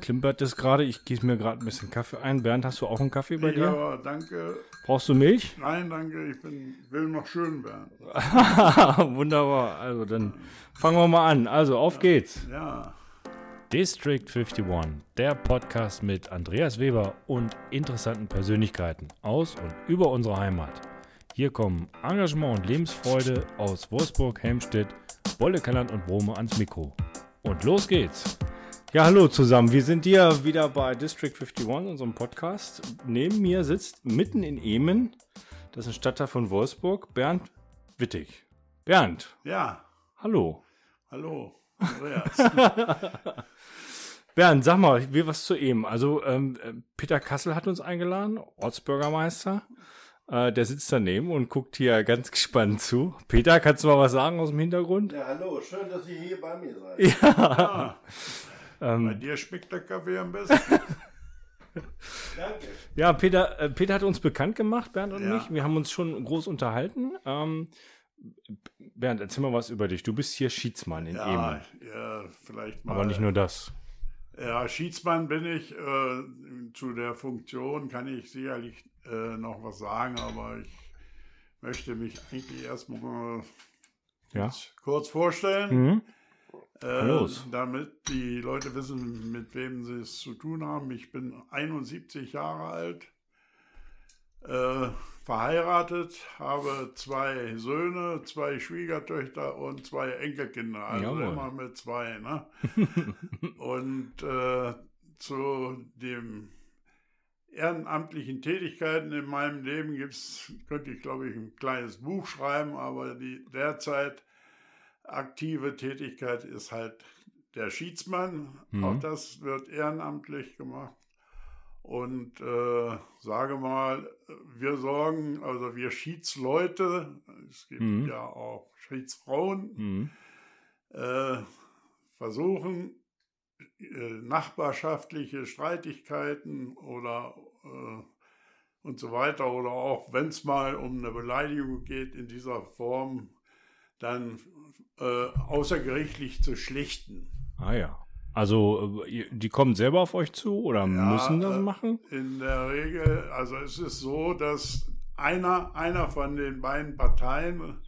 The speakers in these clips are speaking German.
klimpert es gerade. Ich gieße mir gerade ein bisschen Kaffee ein. Bernd, hast du auch einen Kaffee bei dir? Ja, danke. Brauchst du Milch? Nein, danke. Ich will noch schön werden. Wunderbar. Also, dann fangen wir mal an. Also, auf geht's. Ja. District 51, der Podcast mit Andreas Weber und interessanten Persönlichkeiten aus und über unsere Heimat. Hier kommen Engagement und Lebensfreude aus Wolfsburg, Helmstedt, Bolleckelland und Brome ans Mikro. Und los geht's! Ja, hallo zusammen. Wir sind hier wieder bei District 51, unserem Podcast. Neben mir sitzt mitten in Ehmen, das ist ein Stadtteil von Wolfsburg, Bernd Wittig. Bernd. Ja. Hallo. Hallo, Andreas. Bernd, sag mal, wir was zu Ehmen. Also Peter Kassel hat uns eingeladen, Ortsbürgermeister. Der sitzt daneben und guckt hier ganz gespannt zu. Peter, kannst du mal was sagen aus dem Hintergrund? Ja, hallo, schön, dass ihr hier bei mir seid. Ja. Ja. Bei dir schmeckt der Kaffee am besten. Danke. Ja, Peter hat uns bekannt gemacht, Bernd und mich. Wir haben uns schon groß unterhalten. Bernd, erzähl mal was über dich. Du bist hier Schiedsmann in Ehmen. Ja, vielleicht mal. Aber nicht nur das. Ja, Schiedsmann bin ich. Zu der Funktion kann ich sicherlich noch was sagen, aber ich möchte mich eigentlich erstmal kurz vorstellen, damit die Leute wissen, mit wem sie es zu tun haben. Ich bin 71 Jahre alt, verheiratet, habe 2 Söhne, 2 Schwiegertöchter und 2 Enkelkinder, also immer mit 2. Ne? Und zu dem ehrenamtlichen Tätigkeiten in meinem Leben könnte ich, glaube ich, ein kleines Buch schreiben, aber die derzeit aktive Tätigkeit ist halt der Schiedsmann. Mhm. Auch das wird ehrenamtlich gemacht. Und sage mal, wir Schiedsleute, es gibt ja auch Schiedsfrauen, versuchen, nachbarschaftliche Streitigkeiten oder und so weiter oder auch wenn es mal um eine Beleidigung geht in dieser Form dann außergerichtlich zu schlichten. Ah ja, also die kommen selber auf euch zu oder müssen das machen? In der Regel, also es ist so, dass einer von den beiden Parteien,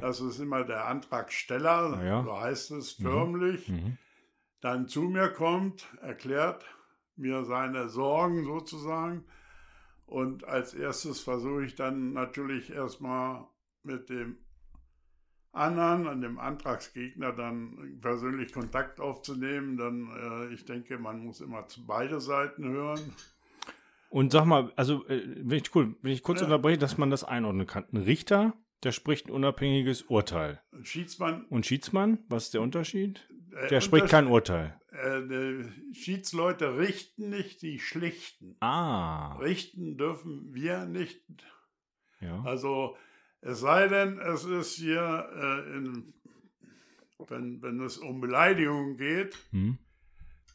das ist immer der Antragsteller, so heißt es förmlich, dann zu mir kommt, erklärt mir seine Sorgen sozusagen und als erstes versuche ich dann natürlich erstmal mit dem anderen, an dem Antragsgegner dann persönlich Kontakt aufzunehmen, dann ich denke, man muss immer beide Seiten hören. Und sag mal, also wenn ich kurz unterbreche, dass man das einordnen kann, ein Richter, der spricht ein unabhängiges Urteil. Schiedsmann, was ist der Unterschied? Der spricht kein Urteil. Schiedsleute richten nicht, die schlichten. Ah. Richten dürfen wir nicht. Ja. Also es sei denn, es ist hier, wenn es um Beleidigungen geht,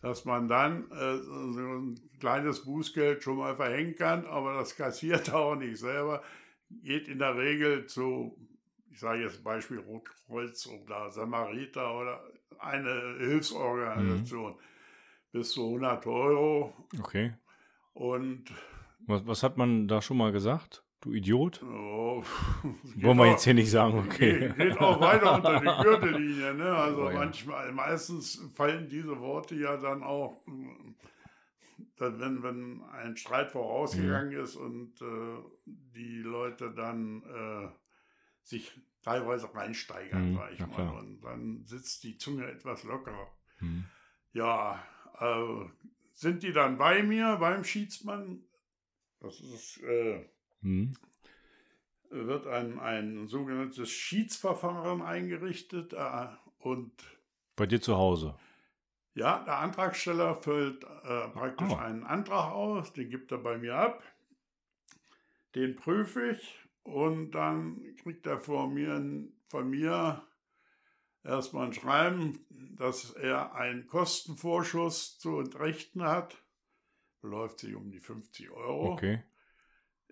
dass man dann so ein kleines Bußgeld schon mal verhängen kann, aber das kassiert er auch nicht selber. Geht in der Regel zu, ich sage jetzt Beispiel Rotkreuz oder Samariter oder eine Hilfsorganisation bis zu 100 Euro. Okay. Und was hat man da schon mal gesagt? Du Idiot? Oh, wollen wir jetzt hier nicht sagen, okay. Geht auch weiter unter die Gürtellinie, ne? Also meistens fallen diese Worte ja dann auch, wenn ein Streit vorausgegangen ist und die Leute dann sich teilweise reinsteigern, sag ich mal. Und dann sitzt die Zunge etwas lockerer. Mhm. Ja, also sind die dann bei mir, beim Schiedsmann? Das ist, wird ein sogenanntes Schiedsverfahren eingerichtet. Und bei dir zu Hause? Ja, der Antragsteller füllt praktisch einen Antrag aus, den gibt er bei mir ab, den prüfe ich und dann kriegt er von mir erstmal ein Schreiben, dass er einen Kostenvorschuss zu entrichten hat, beläuft sich um die 50 Euro,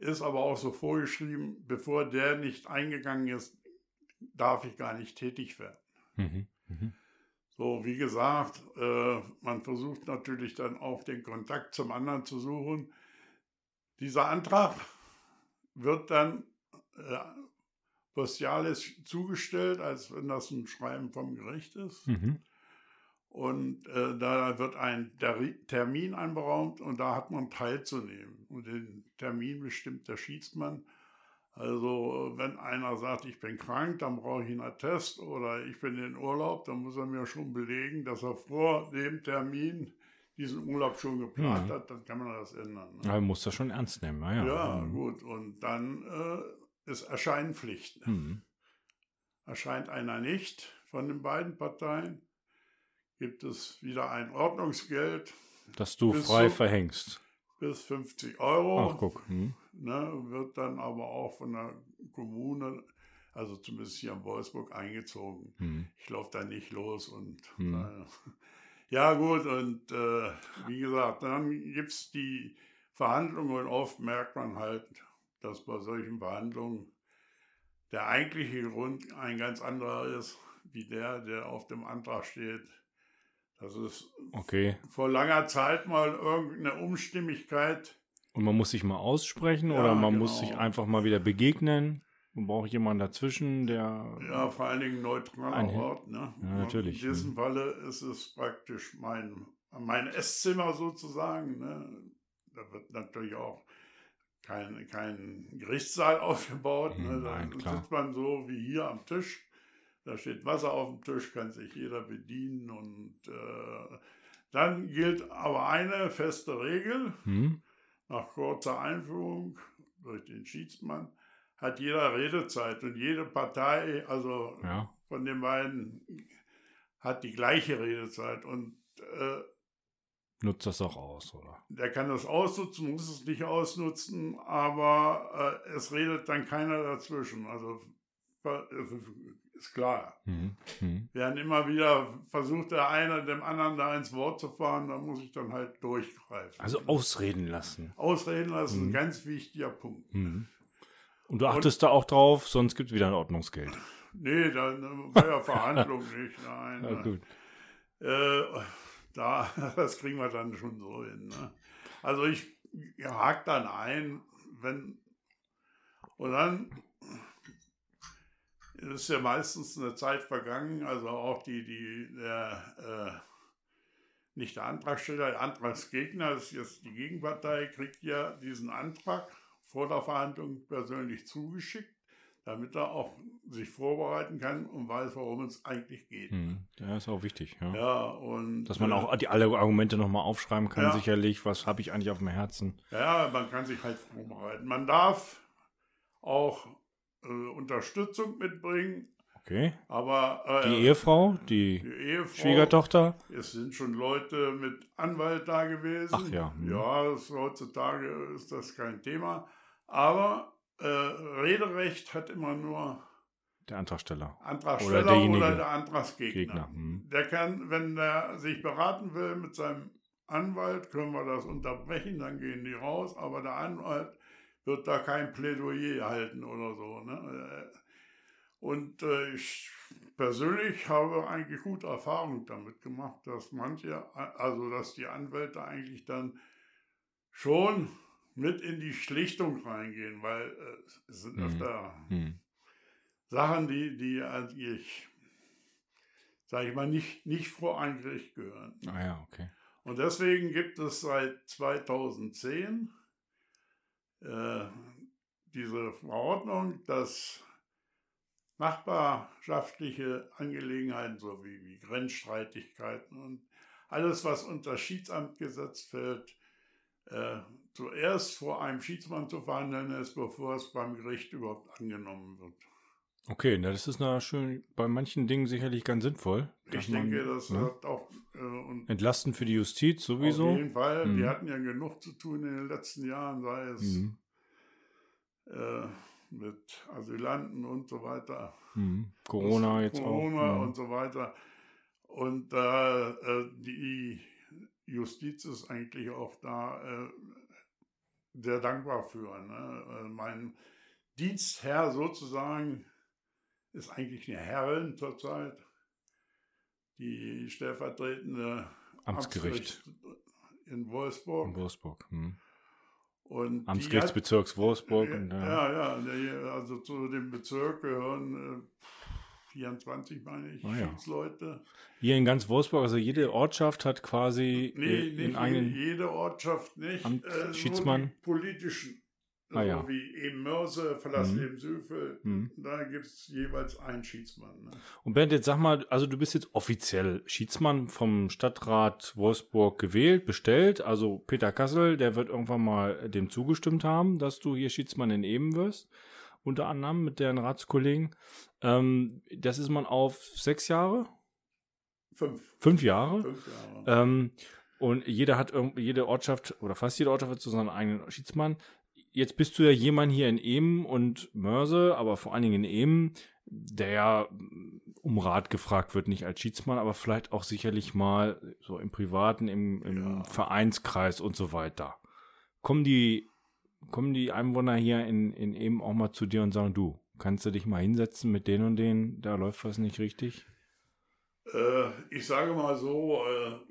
ist aber auch so vorgeschrieben, bevor der nicht eingegangen ist, darf ich gar nicht tätig werden. Mhm. So, wie gesagt, man versucht natürlich dann auch den Kontakt zum anderen zu suchen. Dieser Antrag wird dann postialisch zugestellt, als wenn das ein Schreiben vom Gericht ist. Mhm. Und da wird ein Termin anberaumt und da hat man teilzunehmen. Und den Termin bestimmt der Schiedsmann. Also wenn einer sagt, ich bin krank, dann brauche ich einen Attest oder ich bin in Urlaub, dann muss er mir schon belegen, dass er vor dem Termin diesen Urlaub schon geplant hat, dann kann man das ändern. Ne? Aber muss das schon ernst nehmen. Ja, ja gut. Und dann ist Erscheinpflicht. Mhm. Erscheint einer nicht von den beiden Parteien, gibt es wieder ein Ordnungsgeld. Das du frei verhängst. Bis 50 Euro. Ach, guck. Mhm. Ne, wird dann aber auch von der Kommune, also zumindest hier in Wolfsburg, eingezogen. Mhm. Ich laufe da nicht los und ja gut, und wie gesagt, dann gibt es die Verhandlungen und oft merkt man halt, dass bei solchen Verhandlungen der eigentliche Grund ein ganz anderer ist, wie der auf dem Antrag steht. Das ist vor langer Zeit mal irgendeine Unstimmigkeit. Und man muss sich mal aussprechen oder man muss sich einfach mal wieder begegnen. Man braucht jemanden dazwischen, der... Ja, vor allen Dingen neutraler Ort. Ne? Ja, natürlich. In diesem Falle ist es praktisch mein Esszimmer sozusagen. Ne? Da wird natürlich auch kein Gerichtssaal aufgebaut. Ne? Da sitzt man so wie hier am Tisch. Da steht Wasser auf dem Tisch, kann sich jeder bedienen. Und dann gilt aber eine feste Regel. Hm. Nach kurzer Einführung durch den Schiedsmann hat jeder Redezeit und jede Partei, also von den beiden, hat die gleiche Redezeit und nutzt das auch aus, oder? Der kann das ausnutzen, muss es nicht ausnutzen, aber es redet dann keiner dazwischen. Also ist klar. Mhm. Mhm. Während immer wieder versucht der eine dem anderen da ins Wort zu fahren, da muss ich dann halt durchgreifen. Also ausreden lassen. Ausreden lassen, ein ganz wichtiger Punkt. Mhm. Und du achtest da auch drauf, sonst gibt es wieder ein Ordnungsgeld. Nee, dann war ja Verhandlung nicht. Nein. Ja, gut. Das kriegen wir dann schon so hin. Ne? Also ich hake dann ein, und dann ist ja meistens eine Zeit vergangen, also auch nicht der Antragsteller, der Antragsgegner, das ist jetzt die Gegenpartei, kriegt ja diesen Antrag vor der Verhandlung persönlich zugeschickt, damit er auch sich vorbereiten kann und weiß, worum es eigentlich geht. Ja, ist auch wichtig. Ja, und dass man auch alle Argumente nochmal aufschreiben kann, sicherlich, was habe ich eigentlich auf dem Herzen. Ja, man kann sich halt vorbereiten. Man darf auch Unterstützung mitbringen. Okay. Aber die Ehefrau, die Ehefrau, Schwiegertochter. Es sind schon Leute mit Anwalt da gewesen. Ach ja. Mhm. Ja, heutzutage ist das kein Thema. Aber Rederecht hat immer nur der Antragsteller oder der Antragsgegner. Mhm. Der kann, wenn er sich beraten will mit seinem Anwalt, können wir das unterbrechen, dann gehen die raus. Aber der Anwalt wird da kein Plädoyer halten oder so. Ne? Und ich persönlich habe eigentlich gute Erfahrung damit gemacht, dass dass die Anwälte eigentlich dann schon mit in die Schlichtung reingehen, weil es sind öfter Sachen, die eigentlich, sag ich mal, nicht vor ein Gericht gehören. Ah ja, okay. Und deswegen gibt es seit 2010 diese Verordnung, dass nachbarschaftliche Angelegenheiten sowie wie Grenzstreitigkeiten und alles, was unter Schiedsamtgesetz fällt, zuerst vor einem Schiedsmann zu verhandeln ist, bevor es beim Gericht überhaupt angenommen wird. Okay, na, das ist bei manchen Dingen sicherlich ganz sinnvoll. Ich denke, das hat auch... entlastend für die Justiz sowieso. Auf jeden Fall, die hatten ja genug zu tun in den letzten Jahren, sei es mit Asylanten und so weiter. Mhm. Corona jetzt auch. Corona und so weiter. Und die Justiz ist eigentlich auch da sehr dankbar für. Ne? Mein Dienstherr sozusagen ist eigentlich eine Herrin zurzeit, die stellvertretende Amtsgericht in Wolfsburg. Und Amtsgerichtsbezirks Wolfsburg. Also zu dem Bezirk gehören 24, meine ich, Schiedsleute. Hier in ganz Wolfsburg, also jede Ortschaft hat quasi jede Ortschaft nicht, Schiedsmann. Nur die politischen, wie eben Mörse, Fallersleben, Sylt, da gibt es jeweils einen Schiedsmann. Ne? Und Bernd, jetzt sag mal, also du bist jetzt offiziell Schiedsmann vom Stadtrat Wolfsburg gewählt, bestellt, also Peter Kassel, der wird irgendwann mal dem zugestimmt haben, dass du hier Schiedsmann in Ehmen wirst, unter anderem mit deren Ratskollegen. Das ist man auf 6 Jahre? 5. 5 Jahre? 5 Jahre. Und jede Ortschaft oder fast jede Ortschaft hat so seinen eigenen Schiedsmann. Jetzt bist du ja jemand hier in Ehmen und Mörse, aber vor allen Dingen in Ehmen, der ja um Rat gefragt wird, nicht als Schiedsmann, aber vielleicht auch sicherlich mal so im Privaten, im Vereinskreis und so weiter. Kommen die Einwohner hier in Ehmen auch mal zu dir und sagen, du, kannst du dich mal hinsetzen mit denen und denen, da läuft was nicht richtig? Ich sage mal so,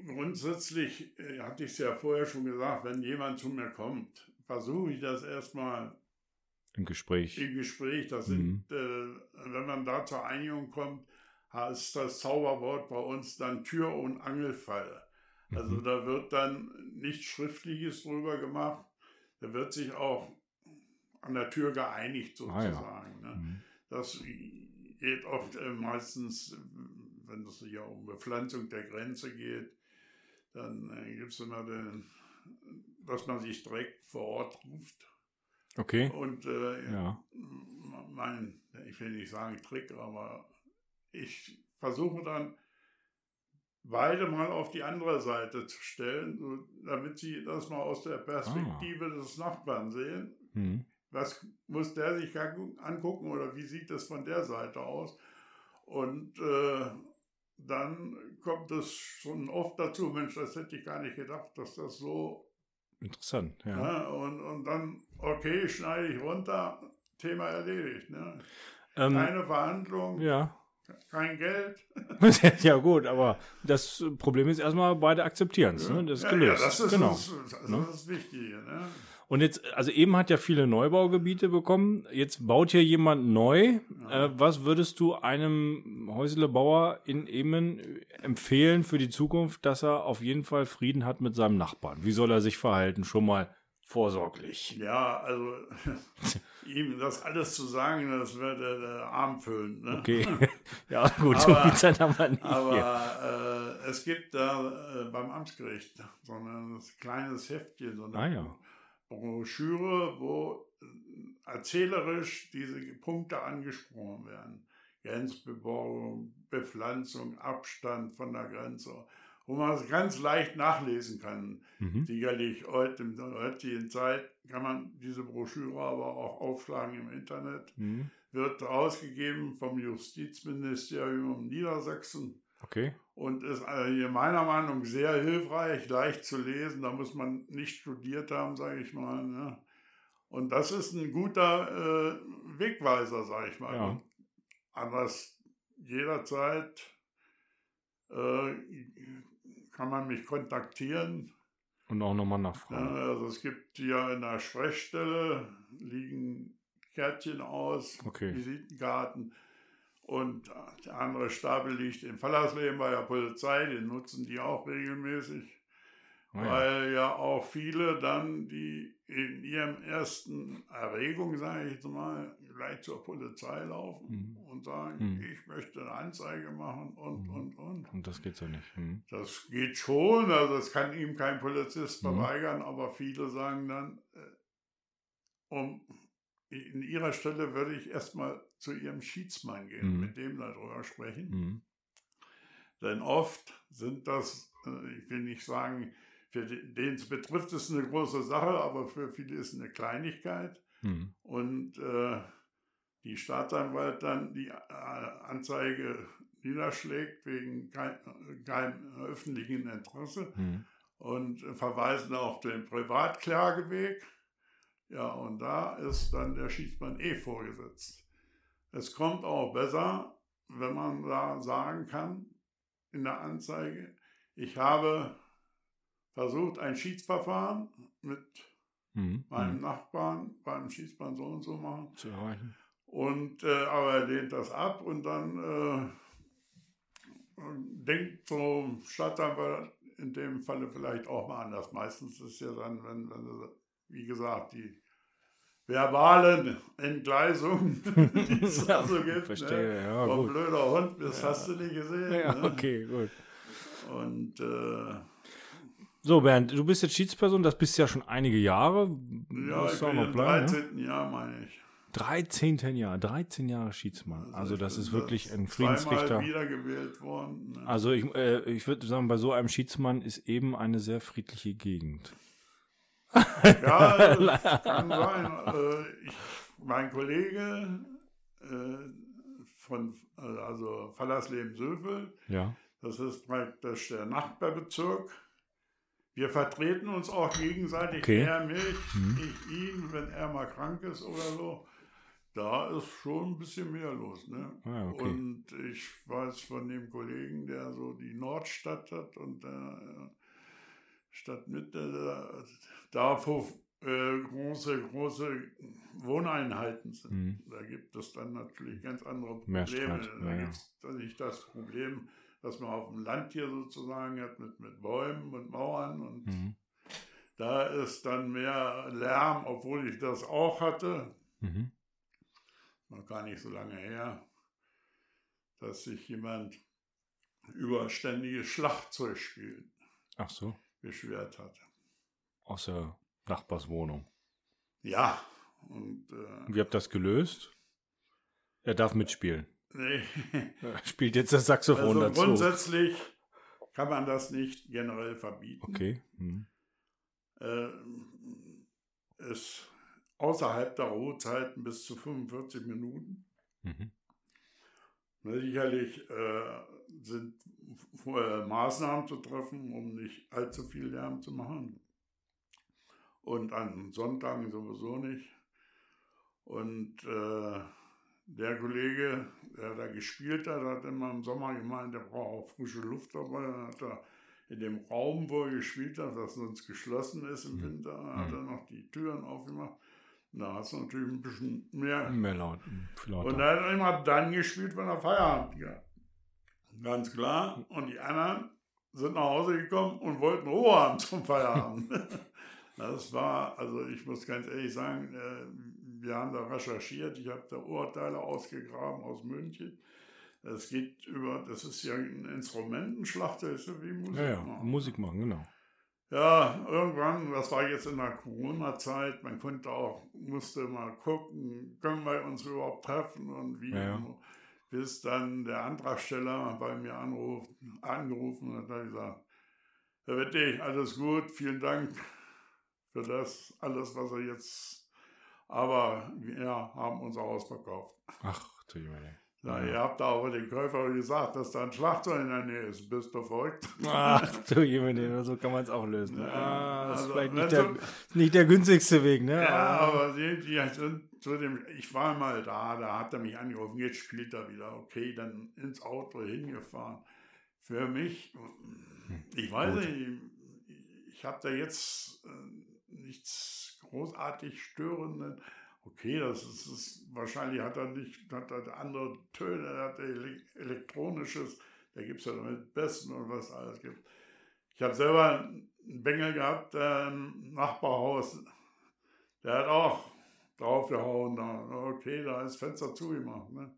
grundsätzlich hatte ich es ja vorher schon gesagt, wenn jemand zu mir kommt, versuche ich das erstmal im Gespräch. Das sind, wenn man da zur Einigung kommt, heißt das Zauberwort bei uns dann Tür- und Angelfalle. Also da wird dann nichts Schriftliches drüber gemacht. Da wird sich auch an der Tür geeinigt, sozusagen. Ne? Das geht oft meistens, wenn es ja um Bepflanzung der Grenze geht, dann gibt es immer dass man sich direkt vor Ort ruft. Okay. Und ich will nicht sagen Trick, aber ich versuche dann, beide mal auf die andere Seite zu stellen, so, damit sie das mal aus der Perspektive des Nachbarn sehen. Was muss der sich angucken oder wie sieht das von der Seite aus? Und dann kommt es schon oft dazu, Mensch, das hätte ich gar nicht gedacht, dass das so... Interessant, ja. Ne, und dann, okay, schneide ich runter, Thema erledigt. Ne? Keine Verhandlung. Ja. Kein Geld. Ja gut, aber das Problem ist erstmal, beide akzeptieren es. Ne? Das ist gelöst. Ja, das ist genau. Das Wichtige. Ne? Und jetzt, also Ehmen hat ja viele Neubaugebiete bekommen. Jetzt baut hier jemand neu. Ja. Was würdest du einem Häuslebauer in Ehmen empfehlen für die Zukunft, dass er auf jeden Fall Frieden hat mit seinem Nachbarn? Wie soll er sich verhalten? Schon mal vorsorglich. Ja, also ihm das alles zu sagen, das wäre der Arm füllen. Ne? Okay, ja gut, aber, so viel Zeit haben wir nicht. Aber es gibt da beim Amtsgericht so ein kleines Heftchen, so eine Broschüre, wo erzählerisch diese Punkte angesprochen werden. Grenzbeborgung, Bepflanzung, Abstand von der Grenze, wo man es ganz leicht nachlesen kann. Sicherlich heute in der heutigen Zeit kann man diese Broschüre aber auch aufschlagen im Internet. Wird ausgegeben vom Justizministerium Niedersachsen. Okay. Und ist in meiner Meinung sehr hilfreich, leicht zu lesen. Da muss man nicht studiert haben, sage ich mal. Ne? Und das ist ein guter Wegweiser, sage ich mal. Ja. Anders jederzeit kann man mich kontaktieren. Und auch nochmal nachfragen. Also es gibt ja in der Sprechstelle, liegen Kärtchen aus, Visitenkarten. Und der andere Stapel liegt in Fallersleben bei der Polizei, den nutzen die auch regelmäßig. Weil ja auch viele dann, die in ihrem ersten Erregung, sage ich jetzt mal, gleich zur Polizei laufen und sagen, ich möchte eine Anzeige machen und. Und das geht so nicht. Das geht schon, also das kann ihm kein Polizist verweigern, aber viele sagen dann, in ihrer Stelle würde ich erstmal zu ihrem Schiedsmann gehen, mit dem darüber sprechen. Denn oft sind das, ich will nicht sagen, für den es betrifft, ist eine große Sache, aber für viele ist es eine Kleinigkeit. Und die Staatsanwalt dann die Anzeige niederschlägt wegen keinem öffentlichen Interesse und verweisen auf den Privatklageweg. Ja, und da ist dann der Schiedsmann vorgesetzt. Es kommt auch besser, wenn man da sagen kann, in der Anzeige, ich habe versucht, ein Schiedsverfahren mit meinem Nachbarn, beim Schiedsmann so und so machen. Und, aber er lehnt das ab und dann denkt so Stadtanwalt in dem Falle vielleicht auch mal anders. Meistens ist ja dann, wenn wie gesagt, die verbalen Entgleisungen, die es da so gibt. Verstehe, ne? Ja, so ein blöder Hund, das hast du nicht gesehen. Ja, ne? Okay, gut. Und so, Bernd, du bist jetzt Schiedsperson, das bist ja schon einige Jahre. Ja, ich bin im 13. Jahr, meine ich. 13. Jahr, 13 Jahre Schiedsmann. Also das ist wirklich ein Friedensrichter. Zweimal wiedergewählt worden. Ne? Also ich würde sagen, bei so einem Schiedsmann ist eben eine sehr friedliche Gegend. Ja, das kann sein. Mein Kollege von Fallersleben-Sövel, ja. Das ist praktisch der Nachbarbezirk. Wir vertreten uns auch gegenseitig, er mich, ich ihn, wenn er mal krank ist oder so. Da ist schon ein bisschen mehr los. Ne? Ah, okay. Und ich weiß von dem Kollegen, der so die Nordstadt hat und der Stadtmitte, da wo große Wohneinheiten sind. Da gibt es dann natürlich ganz andere Probleme. Da gibt es nicht das Problem, dass man auf dem Land hier sozusagen hat mit Bäumen und Mauern und da ist dann mehr Lärm, obwohl ich das auch hatte. Noch gar nicht so lange her, dass sich jemand über ständiges Schlagzeugspielen beschwert hatte. Aus der Nachbarswohnung? Ja. Und wie habt ihr das gelöst? Er darf mitspielen. Nee. Spielt jetzt das Saxophon dazu. Grundsätzlich kann man das nicht generell verbieten. Okay. Ist außerhalb der Ruhezeiten bis zu 45 Minuten. Sicherlich sind Maßnahmen zu treffen, um nicht allzu viel Lärm zu machen. Und an Sonntagen sowieso nicht. Und der Kollege, der da gespielt hat, hat immer im Sommer gemeint, der braucht auch frische Luft dabei. Dann hat er in dem Raum, wo er gespielt hat, das sonst geschlossen ist im Winter, hat er noch die Türen aufgemacht. Da hat es natürlich ein bisschen mehr laut. Und er hat immer dann gespielt, wenn er Feierabend gab. Ganz klar. Und die anderen sind nach Hause gekommen und wollten Ruhe haben zum Feierabend. Das war, also ich muss ganz ehrlich sagen, wir haben da recherchiert, ich habe da Urteile ausgegraben aus München. Es geht über, das ist ja ein Instrumentenschlacht, das ist ja wie Musik machen. Musik machen, genau. Ja, irgendwann, das war jetzt in der Corona-Zeit, man konnte auch, musste mal gucken, können wir uns überhaupt treffen und wie. Bis dann der Antragsteller bei mir angerufen hat, hat gesagt, Herr Wittig, alles gut, vielen Dank für das, alles, was er jetzt. Aber wir haben unser Haus verkauft. Ach, du Jemine. Ja, ihr habt aber den Käufer gesagt, dass da ein Schlagzeug in der Nähe ist. Bist du verrückt? Ach, du Jemine, so kann man es auch lösen. Ja, das ist vielleicht nicht der günstigste Weg, ne? Ja, aber die sind zu dem. Ich war mal da hat er mich angerufen, jetzt spielt er wieder. Okay, dann ins Auto hingefahren. Für mich, ich weiß nicht, ich habe da jetzt nichts großartig störenden. Okay, das ist wahrscheinlich hat er andere Töne, hat er elektronisches, da gibt es ja damit Besten und was alles gibt. Ich habe selber einen Bengel gehabt, im Nachbarhaus, der hat auch drauf gehauen. Okay, da ist das Fenster zugemacht. Ne?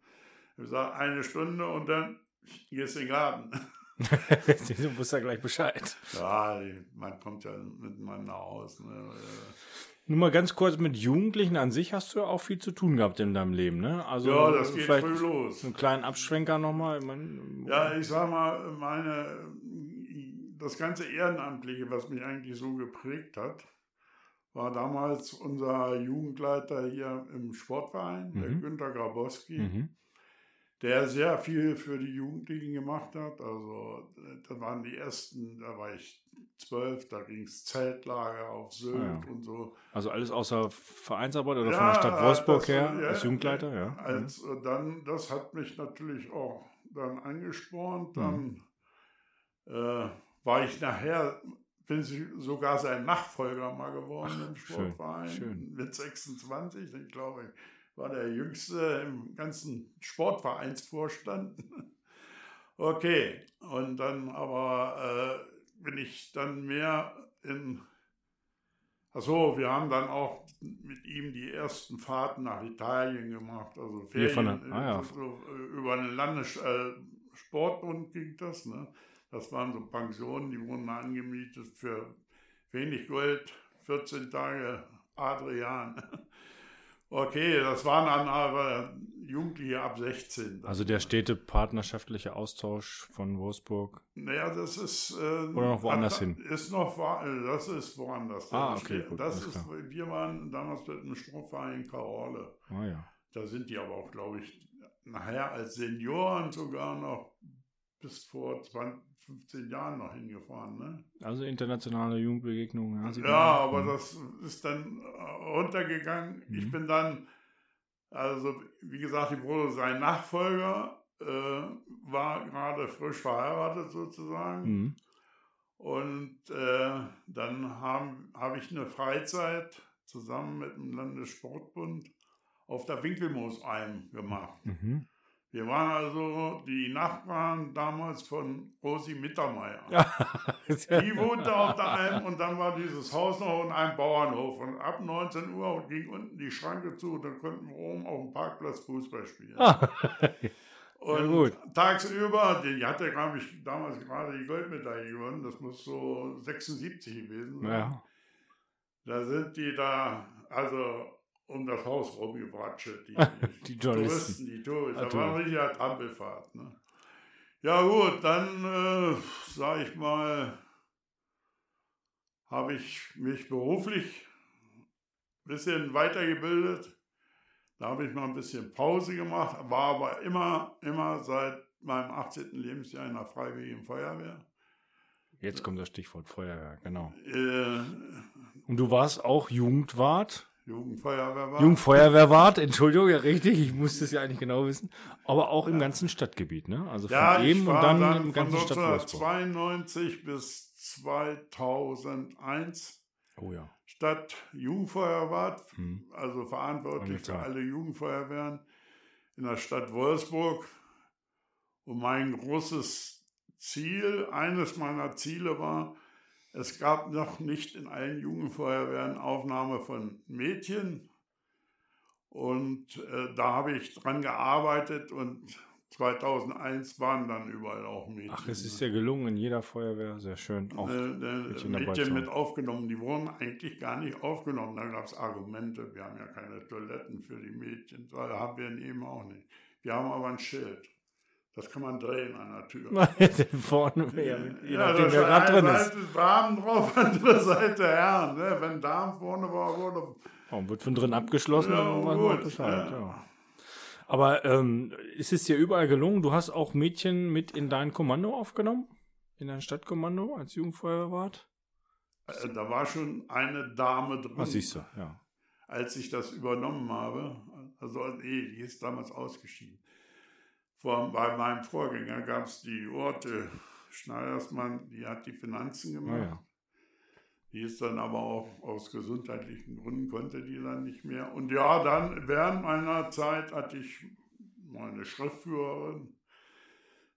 Ich sage, 1 Stunde und dann gehst du in den Garten. Du wusstest ja gleich Bescheid. Ja, man kommt ja miteinander aus. Ne? Nur mal ganz kurz, mit Jugendlichen an sich hast du ja auch viel zu tun gehabt in deinem Leben, ne? Also ja, das geht früh los. Einen kleinen Abschwenker nochmal. Ja, ich sag mal, das ganze Ehrenamtliche, was mich eigentlich so geprägt hat, war damals unser Jugendleiter hier im Sportverein, der Günter Grabowski. Der sehr viel für die Jugendlichen gemacht hat. Also da waren die ersten, da war ich 12, da ging es Zeltlager auf Sylt und so. Also alles außer Vereinsarbeit oder von der Stadt Wolfsburg her, als Jugendleiter? Ja. Das hat mich natürlich auch dann angespornt. Dann war ich nachher, bin ich sogar sein Nachfolger mal geworden im Sportverein. Schön. Mit 26, ich glaube, war der Jüngste im ganzen Sportvereinsvorstand. Okay, und dann aber bin ich dann mehr in... Achso, wir haben dann auch mit ihm die ersten Fahrten nach Italien gemacht. Also Ferien, über den Landessportbund ging das. Ne? Das waren so Pensionen, die wurden mal angemietet für wenig Geld, 14 Tage Adrian. Okay, das waren dann aber Jugendliche ab 16. Also der städtepartnerschaftliche Austausch von Wolfsburg? Naja, das ist... oder noch woanders hin? Das ist woanders. Ah, okay, gut. Wir waren damals mit einem Sportverein in Caorle. Ah, ja. Da sind die aber auch, glaube ich, nachher als Senioren sogar noch bis vor 15 Jahren noch hingefahren, ne? Also internationale Jugendbegegnungen. Also ja, aber das ist dann runtergegangen. Mhm. Ich bin dann, also wie gesagt, ich wurde sein Nachfolger, war gerade frisch verheiratet sozusagen. Mhm. Und dann hab ich eine Freizeit zusammen mit dem Landessportbund auf der Winkelmoosalm gemacht. Mhm. Wir waren also die Nachbarn damals von Rosi Mittermeier. Die wohnte auf der Alm und dann war dieses Haus noch in einem Bauernhof. Und ab 19 Uhr ging unten die Schranke zu und dann konnten wir oben auf dem Parkplatz Fußball spielen. Und tagsüber, die hatte, glaube ich, damals gerade die Goldmedaille gewonnen, das muss so 76 gewesen sein. Ja. Da sind die da, also... um das Haus rumgebratscht, die Touristen. Da war eine richtige Trampelfahrt. Ne? Ja gut, dann, sage ich mal, habe ich mich beruflich ein bisschen weitergebildet. Da habe ich mal ein bisschen Pause gemacht, war aber immer seit meinem 18. Lebensjahr in der Freiwilligen Feuerwehr. Jetzt kommt das Stichwort Feuerwehr, genau. Und du warst auch Jugendwart? Jugendfeuerwehrwart, Entschuldigung, ja richtig, ich musste es ja eigentlich genau wissen, aber auch im ganzen Stadtgebiet, ne? Also von Ehmen und dann im ganzen Stadtgebiet. Von 1992 bis 2001 Stadtjugendfeuerwart, also verantwortlich für alle Jugendfeuerwehren in der Stadt Wolfsburg. Und mein großes Ziel, eines meiner Ziele war, es gab noch nicht in allen Jugendfeuerwehren Aufnahme von Mädchen und da habe ich dran gearbeitet und 2001 waren dann überall auch Mädchen. Ach, es ist ja gelungen in jeder Feuerwehr, sehr schön. Auch Mädchen mit aufgenommen, die wurden eigentlich gar nicht aufgenommen. Da gab es Argumente, wir haben ja keine Toiletten für die Mädchen, da haben wir eben auch nicht. Wir haben aber ein Schild. Das kann man drehen an der Tür. Vorne wäre ja, da ist eine Seite Damen drauf, andere Seite Herren. Ne? Wenn Damen vorne war, wird von drin abgeschlossen. Ja, und gut, Bescheid, ja. Aber ist es dir überall gelungen? Du hast auch Mädchen mit in dein Kommando aufgenommen? In dein Stadtkommando als Jugendfeuerwart? Da war schon eine Dame drin. Was siehst du, ja. Als ich das übernommen habe. Also, die ist damals ausgeschieden. Bei meinem Vorgänger gab es die Urte Schneidersmann, die hat die Finanzen gemacht. Ja. Die ist dann aber auch aus gesundheitlichen Gründen, konnte die dann nicht mehr. Und ja, dann während meiner Zeit hatte ich meine Schriftführerin.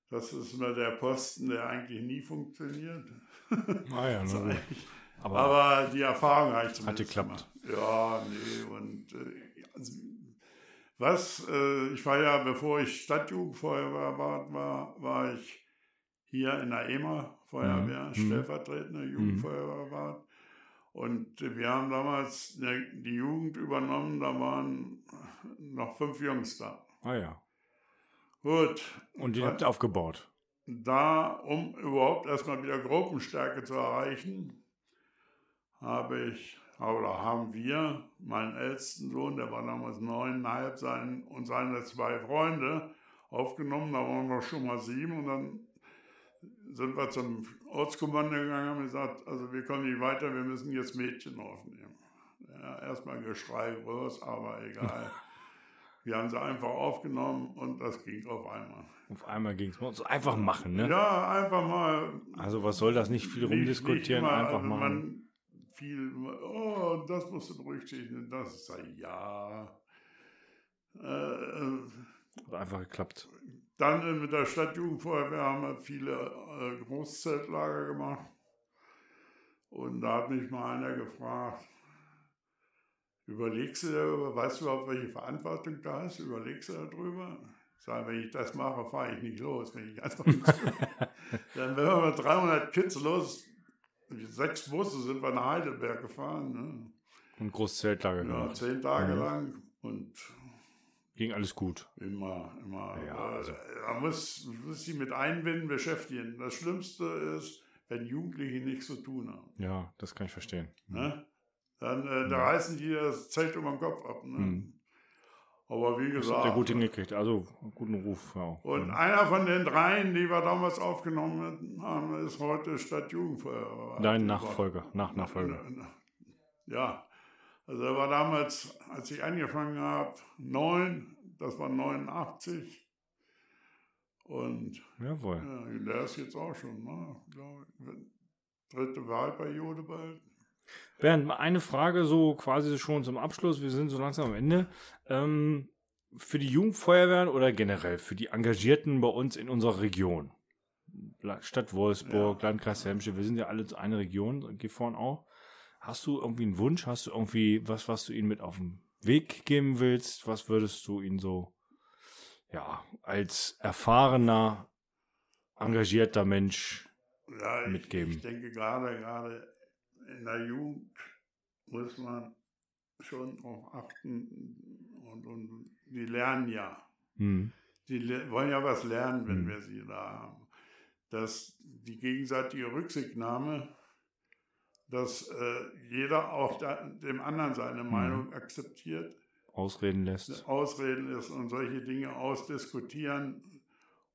Das ist nur der Posten, der eigentlich nie funktioniert. Ja, ne, aber die Erfahrung habe ich zumindest gemacht. Hat geklappt. Ja, nee, und... ich war ja, bevor ich Stadtjugendfeuerwehrwart war ich hier in der Emer Feuerwehr, stellvertretender Jugendfeuerwehrwart. Und wir haben damals die Jugend übernommen, da waren noch 5 Jungs da. Ah ja. Gut. Und die habt ihr aufgebaut? Da, um überhaupt erstmal wieder Gruppenstärke zu erreichen, haben wir, meinen ältesten Sohn, der war damals 9,5, und seine 2 Freunde aufgenommen, da waren wir schon mal 7 und dann sind wir zum Ortskommando gegangen und haben gesagt, also wir kommen nicht weiter, wir müssen jetzt Mädchen aufnehmen. Ja, erstmal Geschrei groß, aber egal. Wir haben sie einfach aufgenommen und das ging auf einmal. Auf einmal ging es mal. Also einfach machen, ne? Ja, einfach mal. Also was soll das, nicht viel rumdiskutieren, einfach also machen. Viel, oh, das musst du berücksichtigen, das ist ja. Hat einfach geklappt. Dann mit der Stadtjugendfeuerwehr haben wir viele Großzeltlager gemacht. Und da hat mich mal einer gefragt, überlegst du darüber, weißt du überhaupt, welche Verantwortung da hast? Überlegst du darüber? Sag, wenn ich das mache, fahre ich nicht los. Wenn ich einfach nicht dann wären wir mit 300 Kids los. Mit 6 Busse sind wir nach Heidelberg gefahren. Ne? Und großes Zeltlager. Ja, 10 Tage lang. Und ging alles gut. Immer. Ja, also. Man muss sie mit Einbinden beschäftigen. Das Schlimmste ist, wenn Jugendliche nichts zu tun haben. Ja, das kann ich verstehen. Ne? Dann da reißen die das Zelt über den Kopf ab. Ne? Mhm. Aber wie gesagt. Das hat er gut hingekriegt, also einen guten Ruf. Ja. Und einer von den 3, die wir damals aufgenommen haben, ist heute Stadtjugendfeuerwehr. Dein Nachfolger, Nachfolger. Ja, also er war damals, als ich angefangen habe, 9, das war 89. Und jawohl. Ja, der ist jetzt auch schon, ne? Glaube ich, 3. Wahlperiode bald. Bernd, eine Frage so quasi schon zum Abschluss. Wir sind so langsam am Ende. Für die Jugendfeuerwehren oder generell für die Engagierten bei uns in unserer Region, Stadt Wolfsburg, ja. Landkreis Helmstedt, wir sind ja alle eine Region, Gifhorn auch. Hast du irgendwie einen Wunsch? Hast du irgendwie was du ihnen mit auf den Weg geben willst? Was würdest du ihnen so, ja, als erfahrener, engagierter Mensch mitgeben? Ich denke gerade in der Jugend muss man schon darauf achten und die lernen ja. Mhm. Die wollen ja was lernen, wenn wir sie da haben. Dass die gegenseitige Rücksichtnahme, dass jeder auch dem anderen seine Meinung akzeptiert. Ausreden lässt und solche Dinge ausdiskutieren.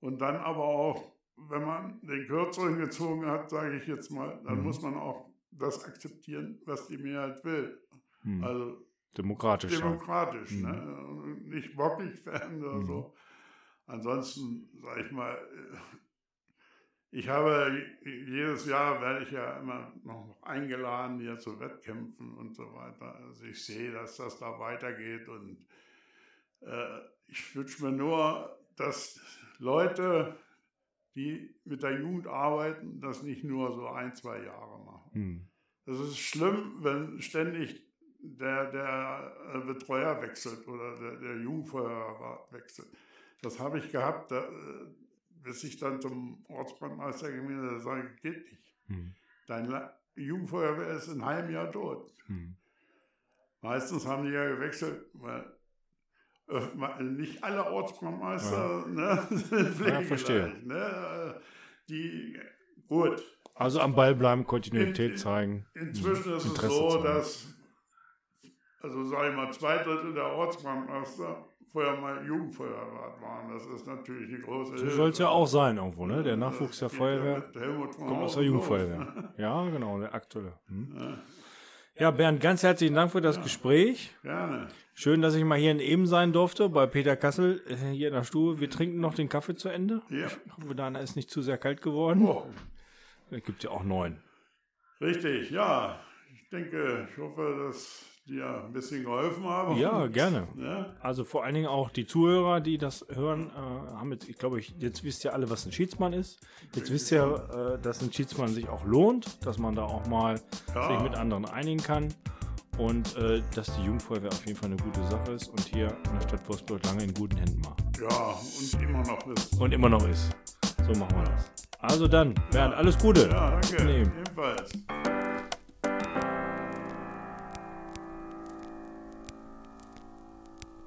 Und dann aber auch, wenn man den Kürzeren gezogen hat, sage ich jetzt mal, dann muss man auch das akzeptieren, was die Mehrheit will. Hm. Also demokratisch, halt. Ne? Und nicht bockig werden oder so. Ansonsten, sage ich mal, ich habe jedes Jahr, werde ich ja immer noch eingeladen, hier zu Wettkämpfen und so weiter. Also ich sehe, dass das da weitergeht und ich wünsche mir nur, dass Leute, die mit der Jugend arbeiten, das nicht nur so 1-2 Jahre machen. Mhm. Das ist schlimm, wenn ständig der Betreuer wechselt oder der Jugendfeuerwehr wechselt. Das habe ich gehabt, bis ich dann zum Ortsbrandmeister gegangen bin, sage ich, geht nicht. Mhm. Deine Jugendfeuerwehr ist in einem halben Jahr tot. Mhm. Meistens haben die ja gewechselt, weil nicht alle Ortsbrandmeister sind pflegeleicht. Ne? Die, gut. Also am Ball bleiben, Kontinuität zeigen. Inzwischen ist Interesse es so, zeigen. Dass, also sage ich mal, 2 Drittel der Ortsbrandmeister vorher mal Jugendfeuerwehr waren. Das ist natürlich eine große Hilfe. So soll es ja auch sein irgendwo, ne? Der Nachwuchs der Feuerwehr kommt aus der Jugendfeuerwehr. Ja, genau, der aktuelle. Ja, Bernd, ganz herzlichen Dank für das Gespräch. Gerne. Schön, dass ich mal hier in Ehmen sein durfte, bei Peter Kassel, hier in der Stube. Wir trinken noch den Kaffee zu Ende. Ja. Ich hoffe, da ist nicht zu sehr kalt geworden. Oh. Da gibt es ja auch 9. Richtig, ja. Ich hoffe, dass dir ein bisschen geholfen habe. Ja, gerne. Ja? Also vor allen Dingen auch die Zuhörer, die das hören, haben jetzt, jetzt wisst ihr alle, was ein Schiedsmann ist. Jetzt wisst ihr, dass ein Schiedsmann sich auch lohnt, dass man da auch mal sich mit anderen einigen kann und dass die Jugendfeuerwehr auf jeden Fall eine gute Sache ist und hier in der Stadt Wolfsburg lange in guten Händen war. Ja, und immer noch ist. So machen wir das. Also dann, Bernd, alles Gute. Ja, danke. Ebenfalls.